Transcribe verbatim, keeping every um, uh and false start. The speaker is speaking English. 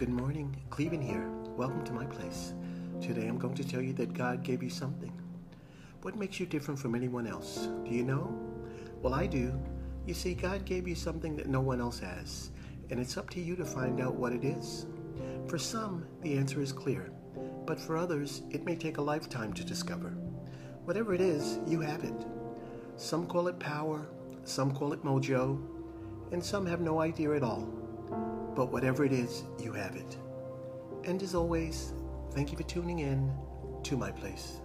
Good morning, Cleven here. Welcome to my place. Today I'm going to tell you that God gave you something. What makes you different from anyone else? Do you know? Well, I do. You see, God gave you something that no one else has, and it's up to you to find out what it is. For some, the answer is clear, but for others, it may take a lifetime to discover. Whatever it is, you have it. Some call it power, some call it mojo, and some have no idea at all. But whatever it is, you have it. And as always, thank you for tuning in to my place.